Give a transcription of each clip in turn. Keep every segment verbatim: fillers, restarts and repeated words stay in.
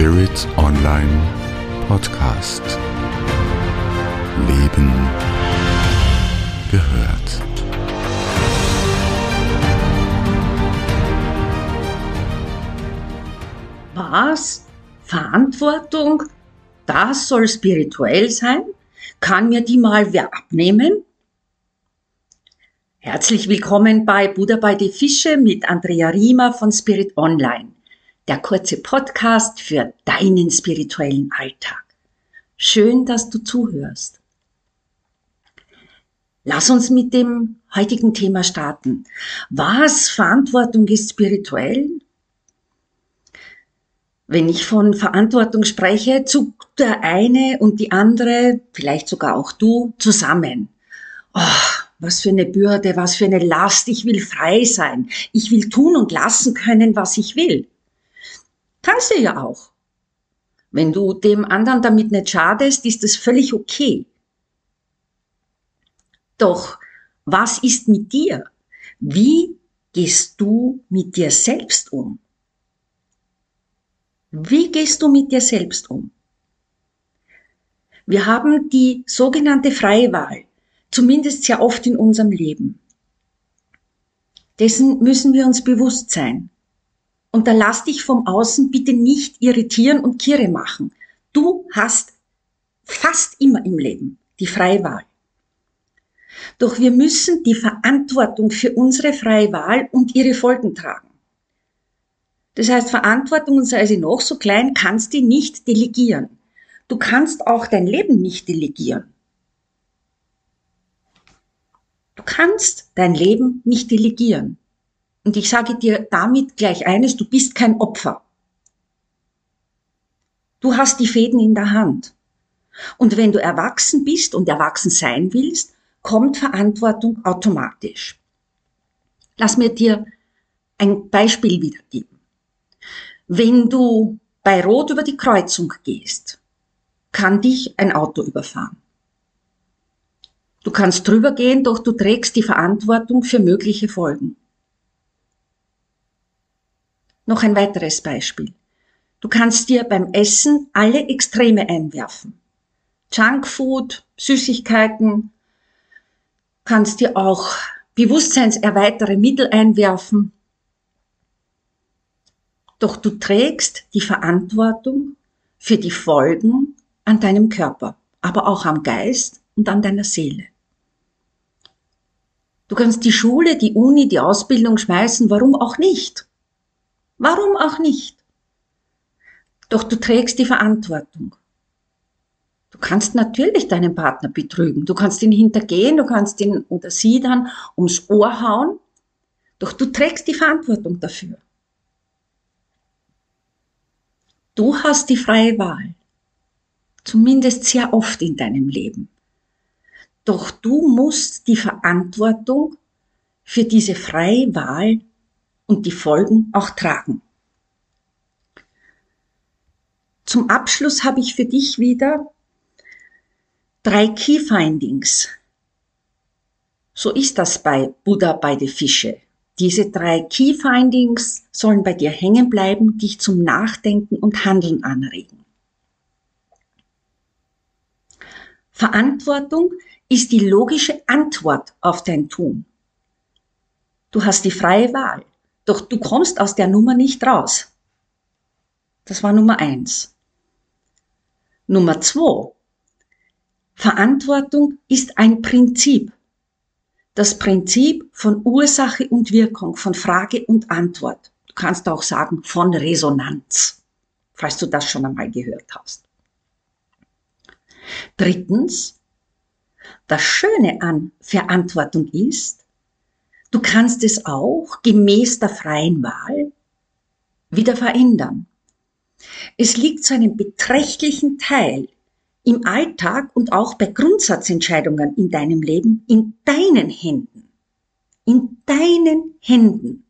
Spirit Online Podcast. Leben gehört. Was? Verantwortung? Das soll spirituell sein? Kann mir die mal wer abnehmen? Herzlich willkommen bei Buddha bei die Fische mit Andrea Riemer von Spirit Online. Der kurze Podcast für deinen spirituellen Alltag. Schön, dass du zuhörst. Lass uns mit dem heutigen Thema starten. Was Verantwortung ist spirituell? Wenn ich von Verantwortung spreche, zuckt der eine und die andere, vielleicht sogar auch du, zusammen. Oh, was für eine Bürde, was für eine Last. Ich will frei sein. Ich will tun und lassen können, was ich will. Kannst du ja auch. Wenn du dem anderen damit nicht schadest, ist das völlig okay. Doch was ist mit dir? Wie gehst du mit dir selbst um? Wie gehst du mit dir selbst um? Wir haben die sogenannte freie Wahl, zumindest sehr oft in unserem Leben. Dessen müssen wir uns bewusst sein. Und da lass dich vom Außen bitte nicht irritieren und kirre machen. Du hast fast immer im Leben die freie Wahl. Doch wir müssen die Verantwortung für unsere freie Wahl und ihre Folgen tragen. Das heißt, Verantwortung, sei sie noch so klein, kannst du nicht delegieren. Du kannst auch dein Leben nicht delegieren. Du kannst dein Leben nicht delegieren. Und ich sage dir damit gleich eines, du bist kein Opfer. Du hast die Fäden in der Hand. Und wenn du erwachsen bist und erwachsen sein willst, kommt Verantwortung automatisch. Lass mir dir ein Beispiel wiedergeben. Wenn du bei Rot über die Kreuzung gehst, kann dich ein Auto überfahren. Du kannst drüber gehen, doch du trägst die Verantwortung für mögliche Folgen. Noch ein weiteres Beispiel. Du kannst dir beim Essen alle Extreme einwerfen. Junkfood, Süßigkeiten, kannst dir auch bewusstseinserweitere Mittel einwerfen. Doch du trägst die Verantwortung für die Folgen an deinem Körper, aber auch am Geist und an deiner Seele. Du kannst die Schule, die Uni, die Ausbildung schmeißen, warum auch nicht? Warum auch nicht? Doch du trägst die Verantwortung. Du kannst natürlich deinen Partner betrügen. Du kannst ihn hintergehen, du kannst ihn oder sie dann ums Ohr hauen. Doch du trägst die Verantwortung dafür. Du hast die freie Wahl. Zumindest sehr oft in deinem Leben. Doch du musst die Verantwortung für diese freie Wahl und die Folgen auch tragen. Zum Abschluss habe ich für dich wieder drei Key Findings. So ist das bei Buddha bei die Fische. Diese drei Key Findings sollen bei dir hängen bleiben, dich zum Nachdenken und Handeln anregen. Verantwortung ist die logische Antwort auf dein Tun. Du hast die freie Wahl. Doch du kommst aus der Nummer nicht raus. Das war Nummer eins. Nummer zwei. Verantwortung ist ein Prinzip. Das Prinzip von Ursache und Wirkung, von Frage und Antwort. Du kannst auch sagen von Resonanz, falls du das schon einmal gehört hast. Drittens. Das Schöne an Verantwortung ist, du kannst es auch gemäß der freien Wahl wieder verändern. Es liegt zu einem beträchtlichen Teil im Alltag und auch bei Grundsatzentscheidungen in deinem Leben in deinen Händen. In deinen Händen.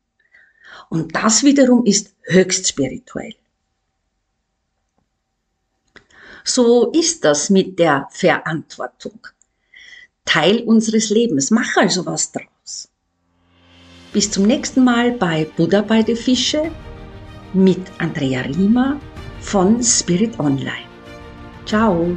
Und das wiederum ist höchst spirituell. So ist das mit der Verantwortung. Teil unseres Lebens. Mach also was draus. Bis zum nächsten Mal bei Buddha bei die Fische mit Andrea Riemer von Spirit Online. Ciao!